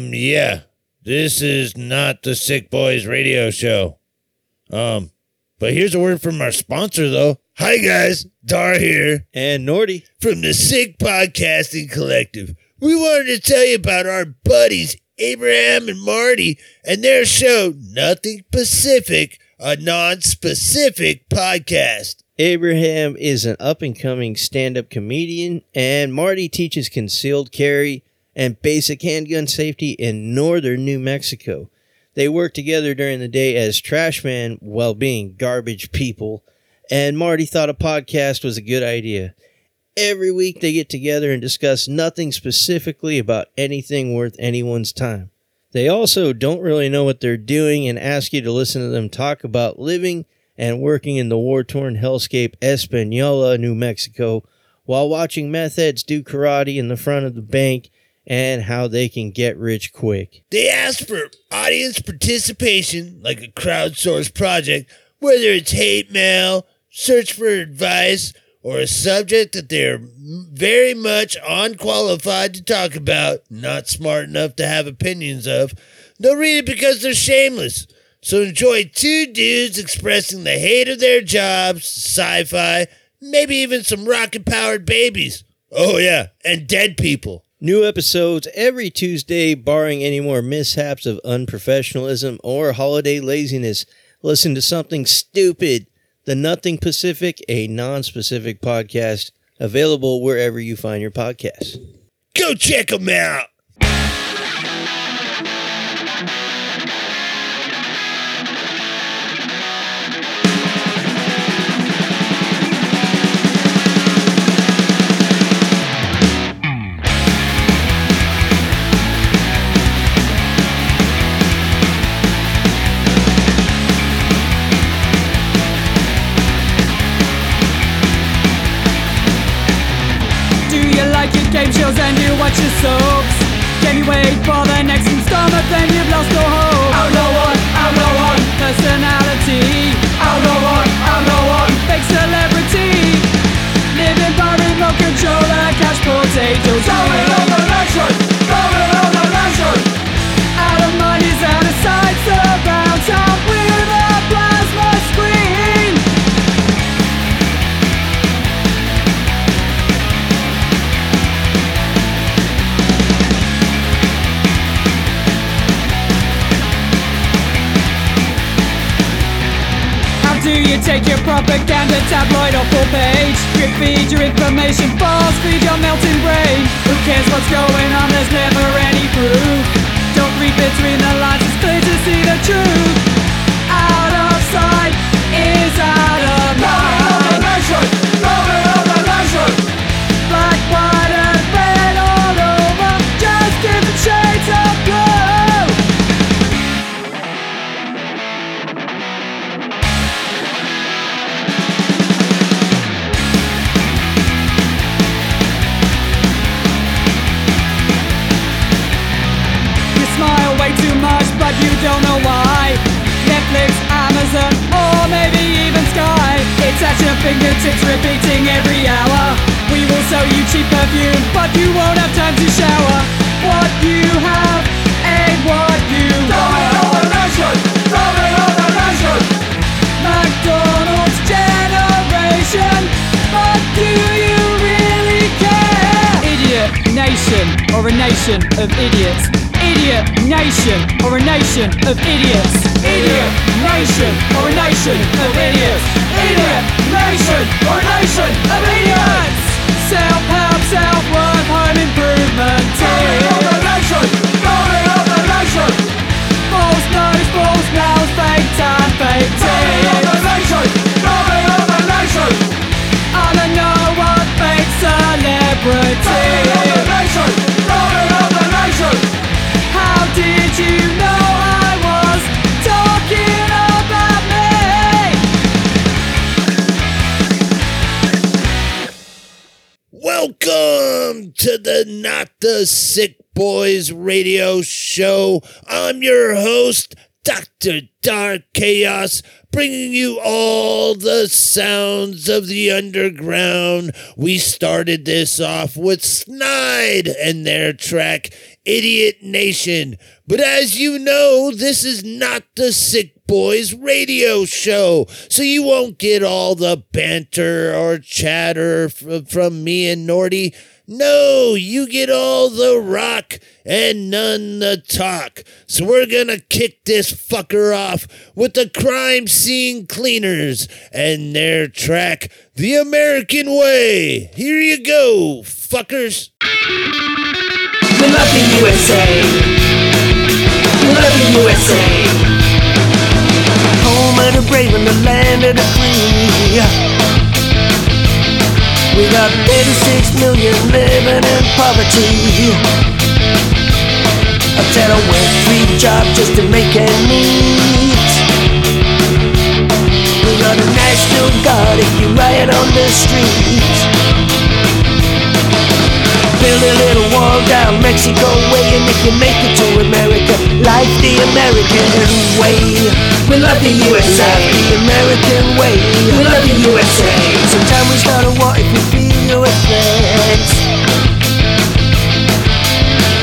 Yeah, this is not the Sick Boys Radio Show. But here's a word from our sponsor, though. Hi, guys. Dar here. And Nordy. From the Sick Podcasting Collective. We wanted to tell you about our buddies, Abraham and Marty, and their show, Nothing Pacific, a non-specific podcast. Abraham is an up-and-coming stand-up comedian, and Marty teaches concealed carry and basic handgun safety in northern New Mexico. They work together during the day as trash men while being garbage people, and Marty thought a podcast was a good idea. Every week they get together and discuss nothing specifically about anything worth anyone's time. They also don't really know what they're doing and ask you to listen to them talk about living and working in the war-torn hellscape Española, New Mexico, while watching meth heads do karate in the front of the bank and how they can get rich quick. They ask for audience participation, like a crowdsourced project, whether it's hate mail, search for advice, or a subject that they're very much unqualified to talk about, not smart enough to have opinions of. They'll read it because they're shameless. So enjoy two dudes expressing the hate of their jobs, sci-fi, maybe even some rocket-powered babies. Oh yeah, and dead people. New episodes every Tuesday, barring any more mishaps of unprofessionalism or holiday laziness. Listen to something stupid. The Nothing Pacific, a non-specific podcast, available wherever you find your podcasts. Go check them out! And you watch your soaps. Can you wait for the next installment? Then you've lost all hope. Outlaw one personality. Outlaw one fake celebrity. Living by remote control like cash potatoes. Throw it on the luncheon. Out of money's out of sight. Surround town with a plasma screen. Do you take your propaganda, tabloid or full page? Drip feed your information, false feed your melting brain. Who cares what's going on, there's never any proof. Don't read between the lines, it's clear to see the truth. Out of sight is out of mind. Love it on the nation. Black, white and red all over, just different shades of blue. But you don't know why. Netflix, Amazon, or maybe even Sky. It's at your fingertips, repeating every hour. We will sell you cheap perfume, but you won't have time to shower. What you have and what you want. Throw it on the nation. McDonald's generation. But do you really care? Idiot nation, or a nation of idiots. Idiot nation, or a nation of idiots. Idiot nation, or a nation of idiots. Idiot nation, or a nation of idiots. Self-help, self-worth, home improvement. Tell me of the nation. False nose, false nails, fake tan, fake teeth. Tell me of the nation. I don't know what fake celebrity. Tell me of the nation. How did you know I was talking about me? Welcome to the Not the Sick Boys Radio Show. I'm your host, Dr. Dark Chaos, bringing you all the sounds of the underground. We started this off with Snide and their track Idiot Nation. But as you know, this is not the Sick Boys Radio Show, so you won't get all the banter or chatter from me and Norty. No, you get all the rock and none the talk. So we're gonna kick this fucker off with the Crime Scene Cleaners and their track, The American Way. Here you go, fuckers. We love the USA. We love the USA. Home of the brave and the land of the free. We got 86 million living in poverty. I tell her work free job just to make ends meet. We got a national guard if you riot on the street. Build a little wall down Mexico way, and if you make it to America, like the American way. We love the USA, the American way. We love the USA. Sometimes we start a war if we feel it flex.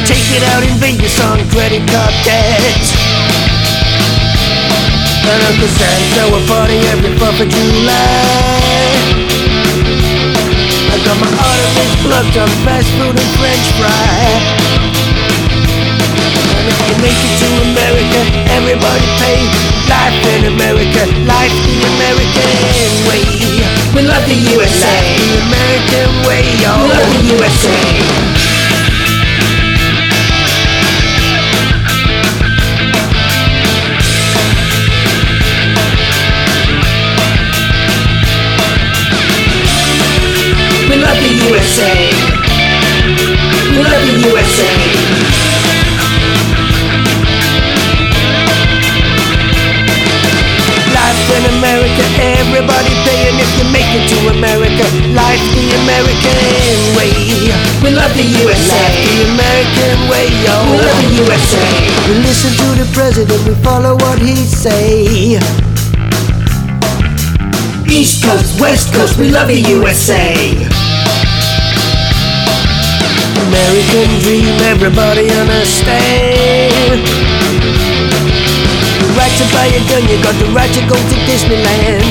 Take it out in Vegas on credit card debt. And Uncle Sam throw a party every 4th of July. I got my artificial blood on fast food and french fry. And if you make it to America, everybody pay. Life in America, life the American way. We love the USA, the American way, y'all. We love the USA. USA, we love the USA. Life in America, everybody paying if you make it to America. Life the American way. We love the USA, life the American way, yo. We love the USA. We listen to the president, we follow what he say. East Coast, West Coast, we love the USA. American dream, everybody understand. The right to buy a gun, you got the right to go to Disneyland.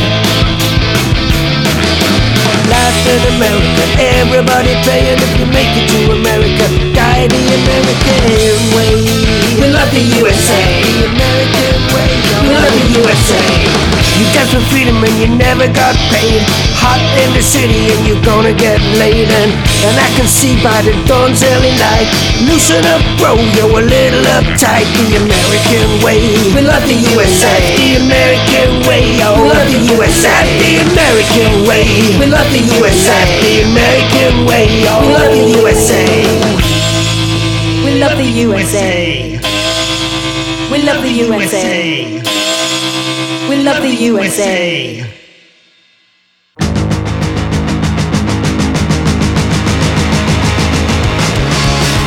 Life in America, everybody paying if you make it to America. Die the American way. We love the USA, the American way. We love the USA. You got for freedom and you never got paid. Hot in the city and you're gonna get laid in. And I can see by the dawn's early light. Loosen up, bro, you're a little uptight. The American way. We love the USA. The American way, oh. We love the USA. The American way. We love the USA. The American way, oh. We love the USA. We love the USA. We love the USA. We love the USA.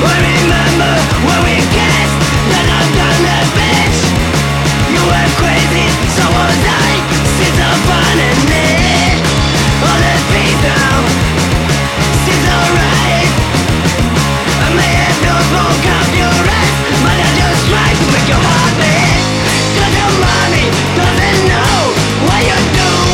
Money doesn't know what you do.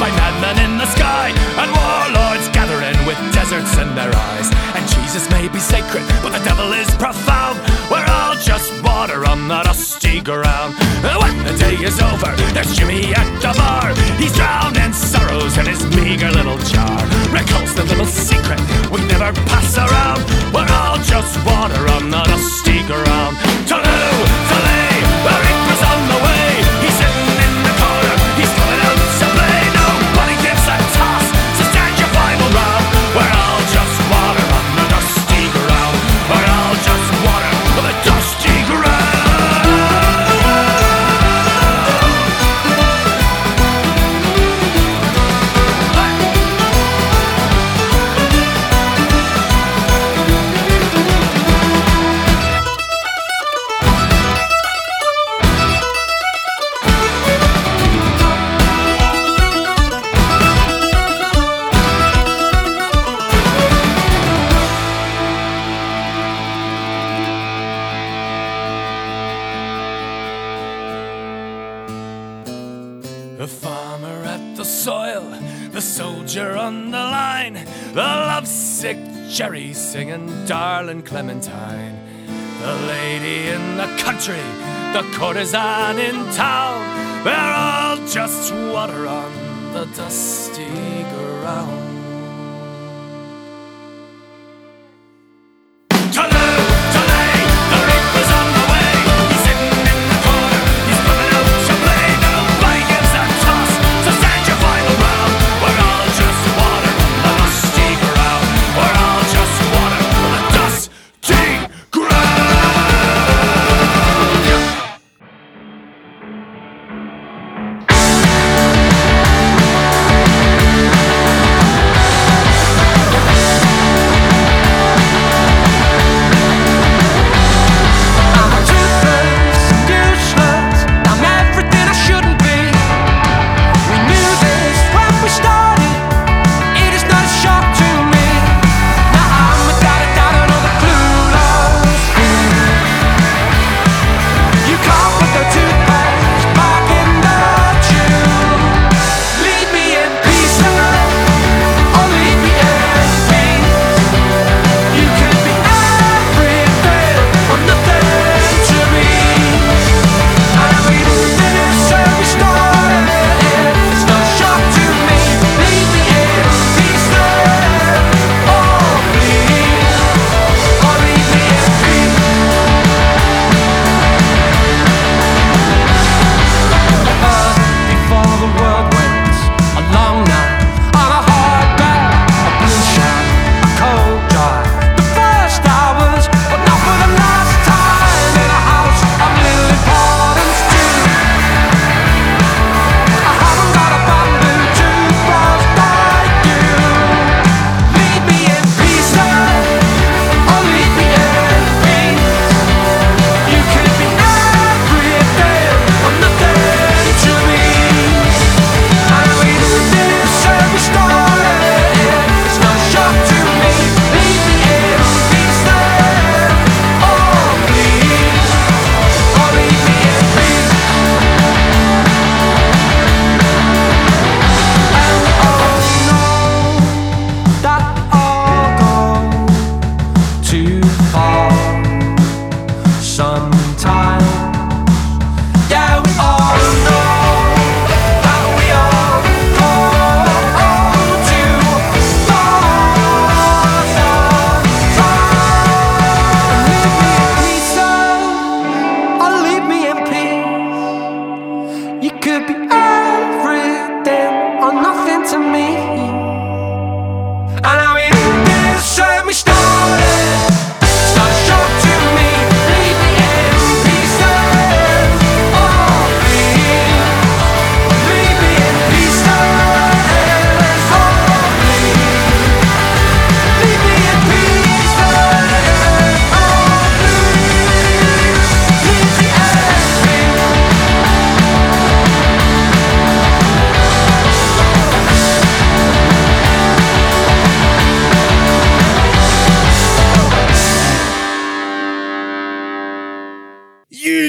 By madness. over. There's Jimmy at the bar. He's drowned in sorrows in his meager little jar. Recalls the little secret we never pass around. We're all just water on the dusty ground. Toledo, Toledo, the reaper's on the way. He's sitting in the corner, he's coming out to play. Nobody gives a toss, so stand your final round. We're all just water on the dusty ground. We're all just water on the dusty ground. Jerry singing Darling Clementine. The lady in the country, the courtesan in town. They're all just water on the dusty ground.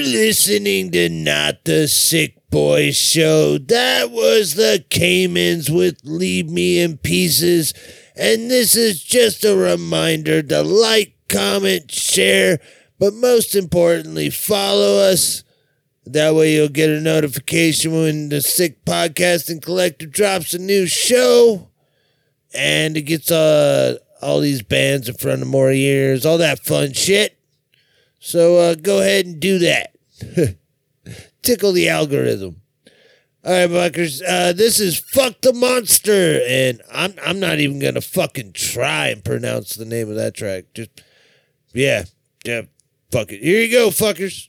Listening to Not the Sick Boys Show. That was the Caymans with Leave Me in Pieces. And this is just a reminder to like, comment, share, but most importantly, follow us That way you'll get a notification when the Sick Podcasting Collective drops a new show. And it gets all these bands in front of more ears, all that fun shit. So go ahead and do that. Tickle the algorithm. All right, Buckers, this is Fuck the Monster, and I'm not even going to fucking try and pronounce the name of that track. Just, yeah, fuck it. Here you go, fuckers.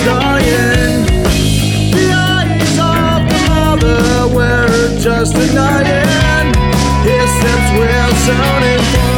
dying. The eyes of the mother were just denying. His steps were sounding for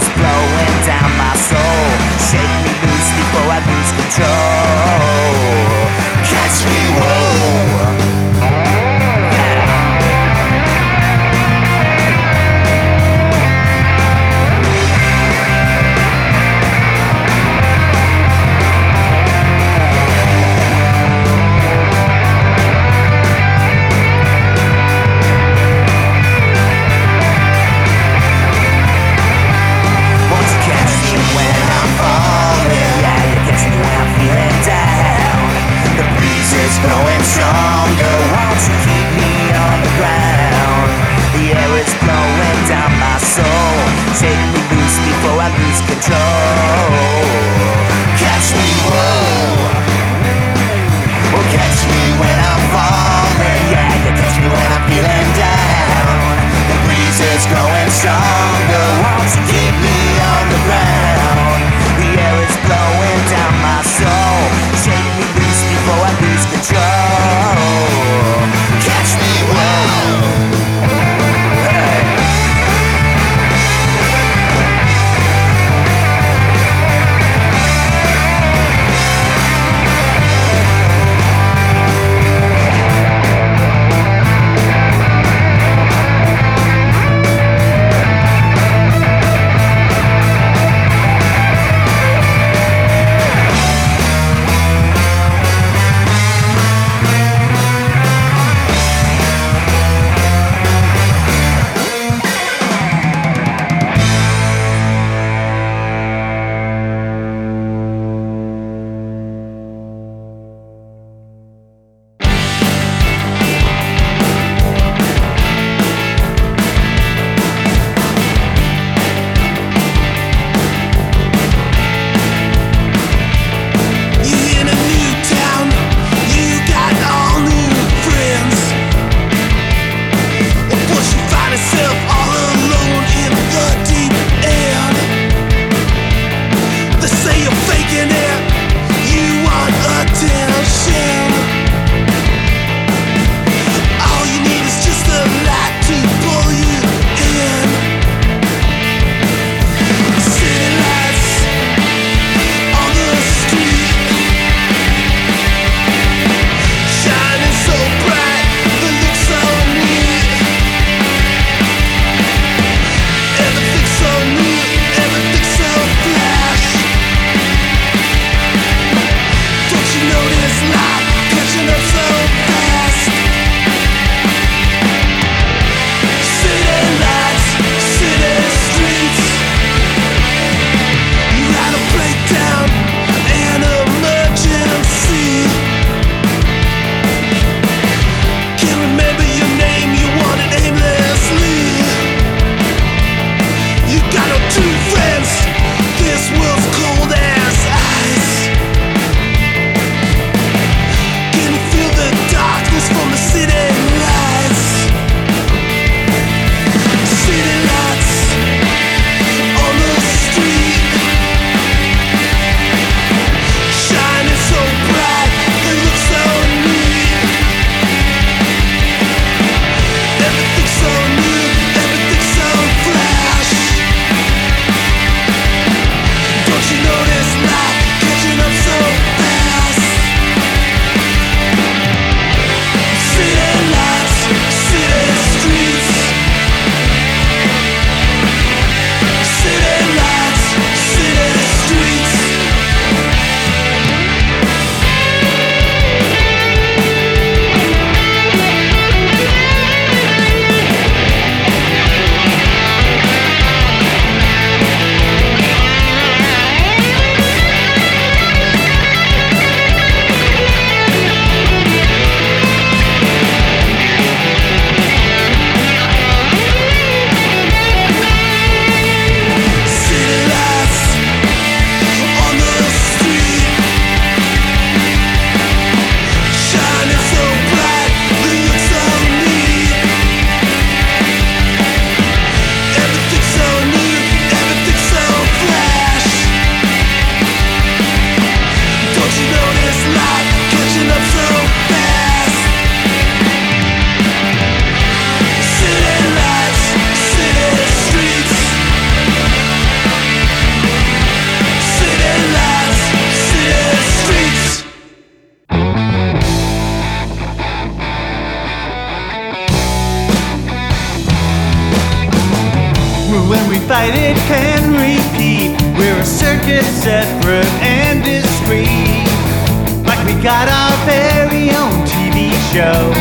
is flowing down my soul. Shake me loose before I lose control. Catch me, whoa. Blowing stronger, won't you keep me on the ground? The air is blowing down my soul. Shake me loose before I lose control. Catch me, whoa. Well, catch me when I'm falling. Yeah, you catch me when I'm feeling down. The breeze is growing stronger, won't you keep me on the ground? The air is blowing down my soul. Shake me loose before I lose control. Catch me, whoa. Hey. when we fight it can repeat. We're a circus separate and discreet, like we got our very own TV show.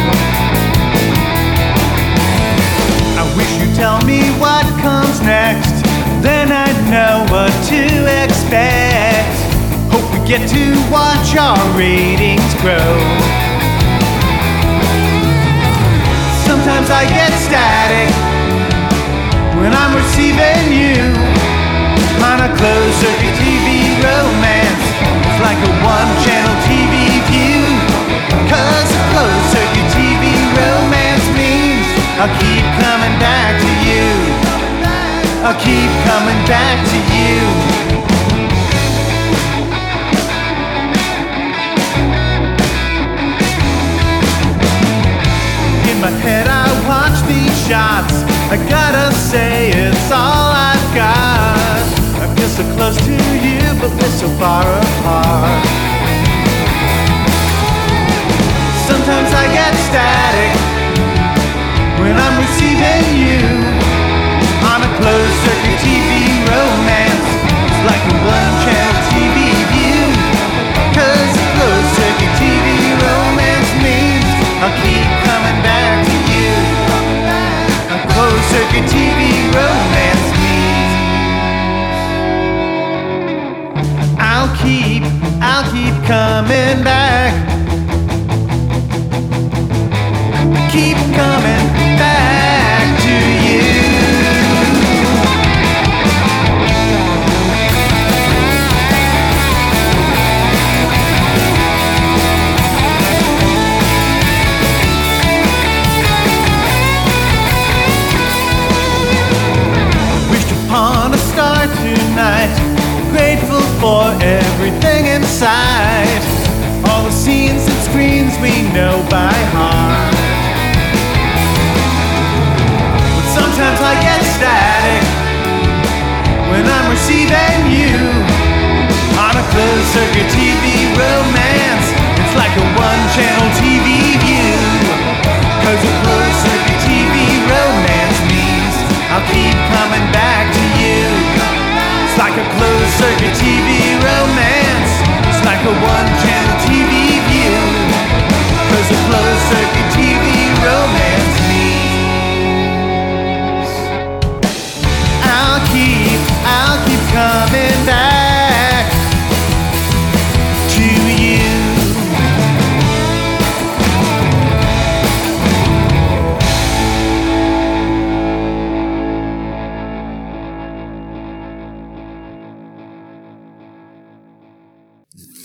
I wish you'd tell me what comes next, then I'd know what to expect. Hope we get to watch our ratings grow. Sometimes I get static when I'm receiving you on a closed-circuit TV romance. It's like a one-channel TV view, 'cause a closed-circuit TV romance means I'll keep coming back to you. I'll keep coming back to you. In my head I watch these shots, I gotta say it's all I've got. I feel so close to you, but we're so far apart. Sometimes I get static when I'm receiving you on a closed-circuit TV romance. It's like a one-channel TV view, 'cause a closed-circuit TV romance means I'll keep coming back. Closed-circuit TV romance means I'll keep coming back. Keep coming back to you. Tonight, grateful for everything inside, all the scenes and screens we know by heart. But sometimes I get static when I'm receiving you on a closed-circuit TV romance. It's like a one-channel TV view, 'cause a closed-circuit TV romance means I'll keep coming back to you. It's like a closed-circuit TV romance. It's like a one-channel TV view, 'cause a closed-circuit TV romance means I'll keep coming back to you.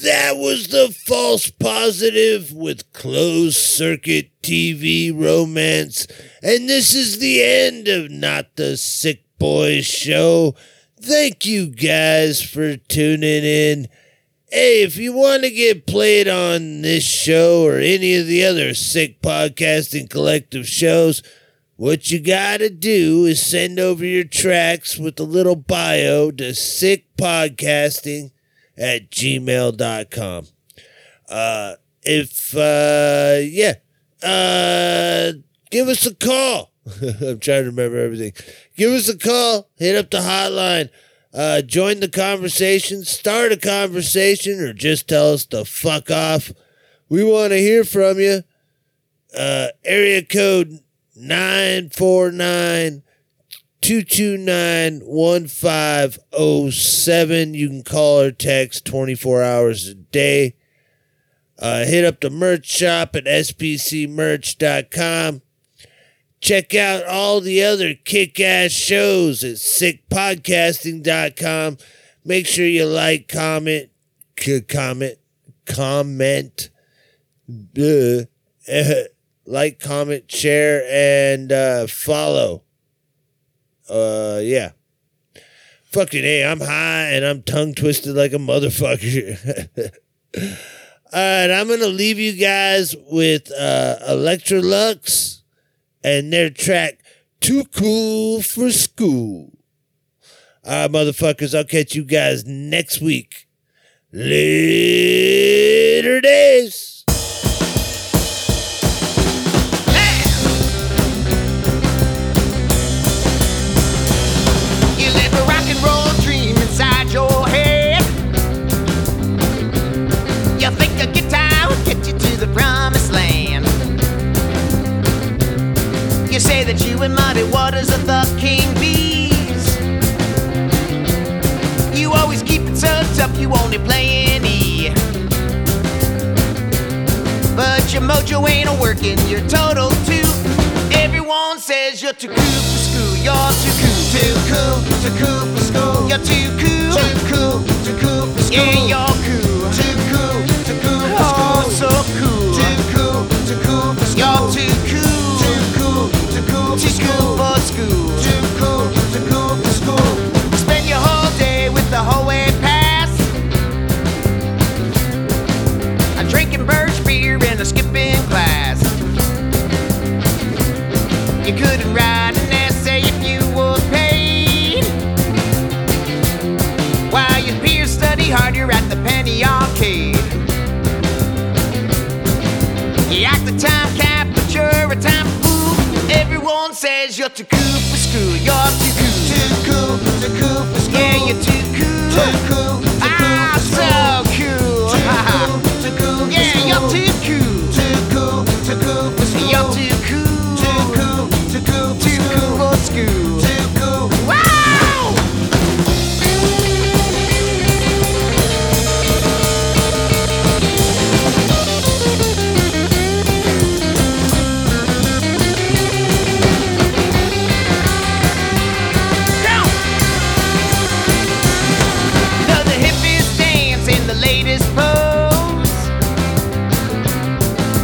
That was the False Positive with Closed Circuit TV Romance. And this is the end of Not the Sick Boys Show. Thank you guys for tuning in. Hey, if you want to get played on this show or any of the other Sick Podcasting Collective shows, what you got to do is send over your tracks with a little bio to sickpodcasting@gmail.com. Give us a call. I'm trying to remember everything. Give us a call. Hit up the hotline. Join the conversation. Start a conversation, or just tell us to fuck off. We want to hear from you. Area code 949. 229-1507. You can call or text 24 hours a day. Hit up the merch shop at spcmerch.com. Check out all the other kick-ass shows at sickpodcasting.com. Make sure you like, comment, share, and follow. Yeah. Fucking A, I'm high and I'm tongue twisted like a motherfucker. Alright, I'm gonna leave you guys with Electrolux and their track Too Cool for School. Alright, motherfuckers, I'll catch you guys next week. Later days. say that you and Marty Waters are the king bees. You always keep it tucked up, you only play in E. But your mojo ain't a-working, you're total too. Everyone says you're too cool for school, you're too cool for school. You're too cool for school. Yeah, you're cool, too cool for school. Oh, so cool, too cool for school. You're too cool for school. Too cool for school. Spend your whole day with the whole way pass. I'm drinking birch beer and I'm skipping class. You couldn't write an essay if you were paid. While your peers study harder at the penny arcade. You act a time cap, but you're a time fool. Everyone says you're too cool for school. You're too cool for school. Yeah, you're too cool, ah, so cool. Too cool, yeah, you're too cool for school. You're too cool. Too cool for school. Too cool. Wow! Down! You know the hippest dance in the latest pose.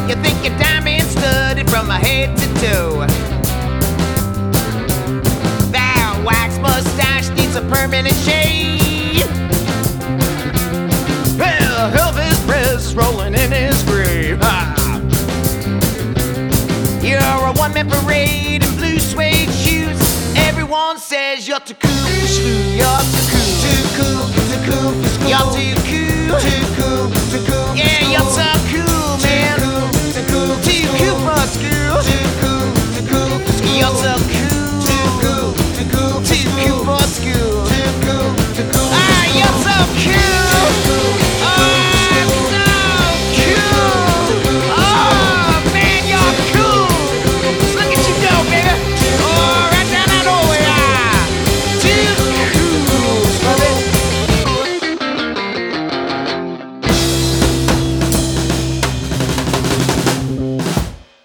You think you're diamond studded from my head to toe. Mustache needs a permanent shave. Hell, Elvis Presley's rolling in his grave. Ah. You're a one-man parade in blue suede shoes. Everyone says you're too cool for school. You're too cool for school. You're too cool for school. Yeah, you're so cool, man. Too cool for school. You're so cool.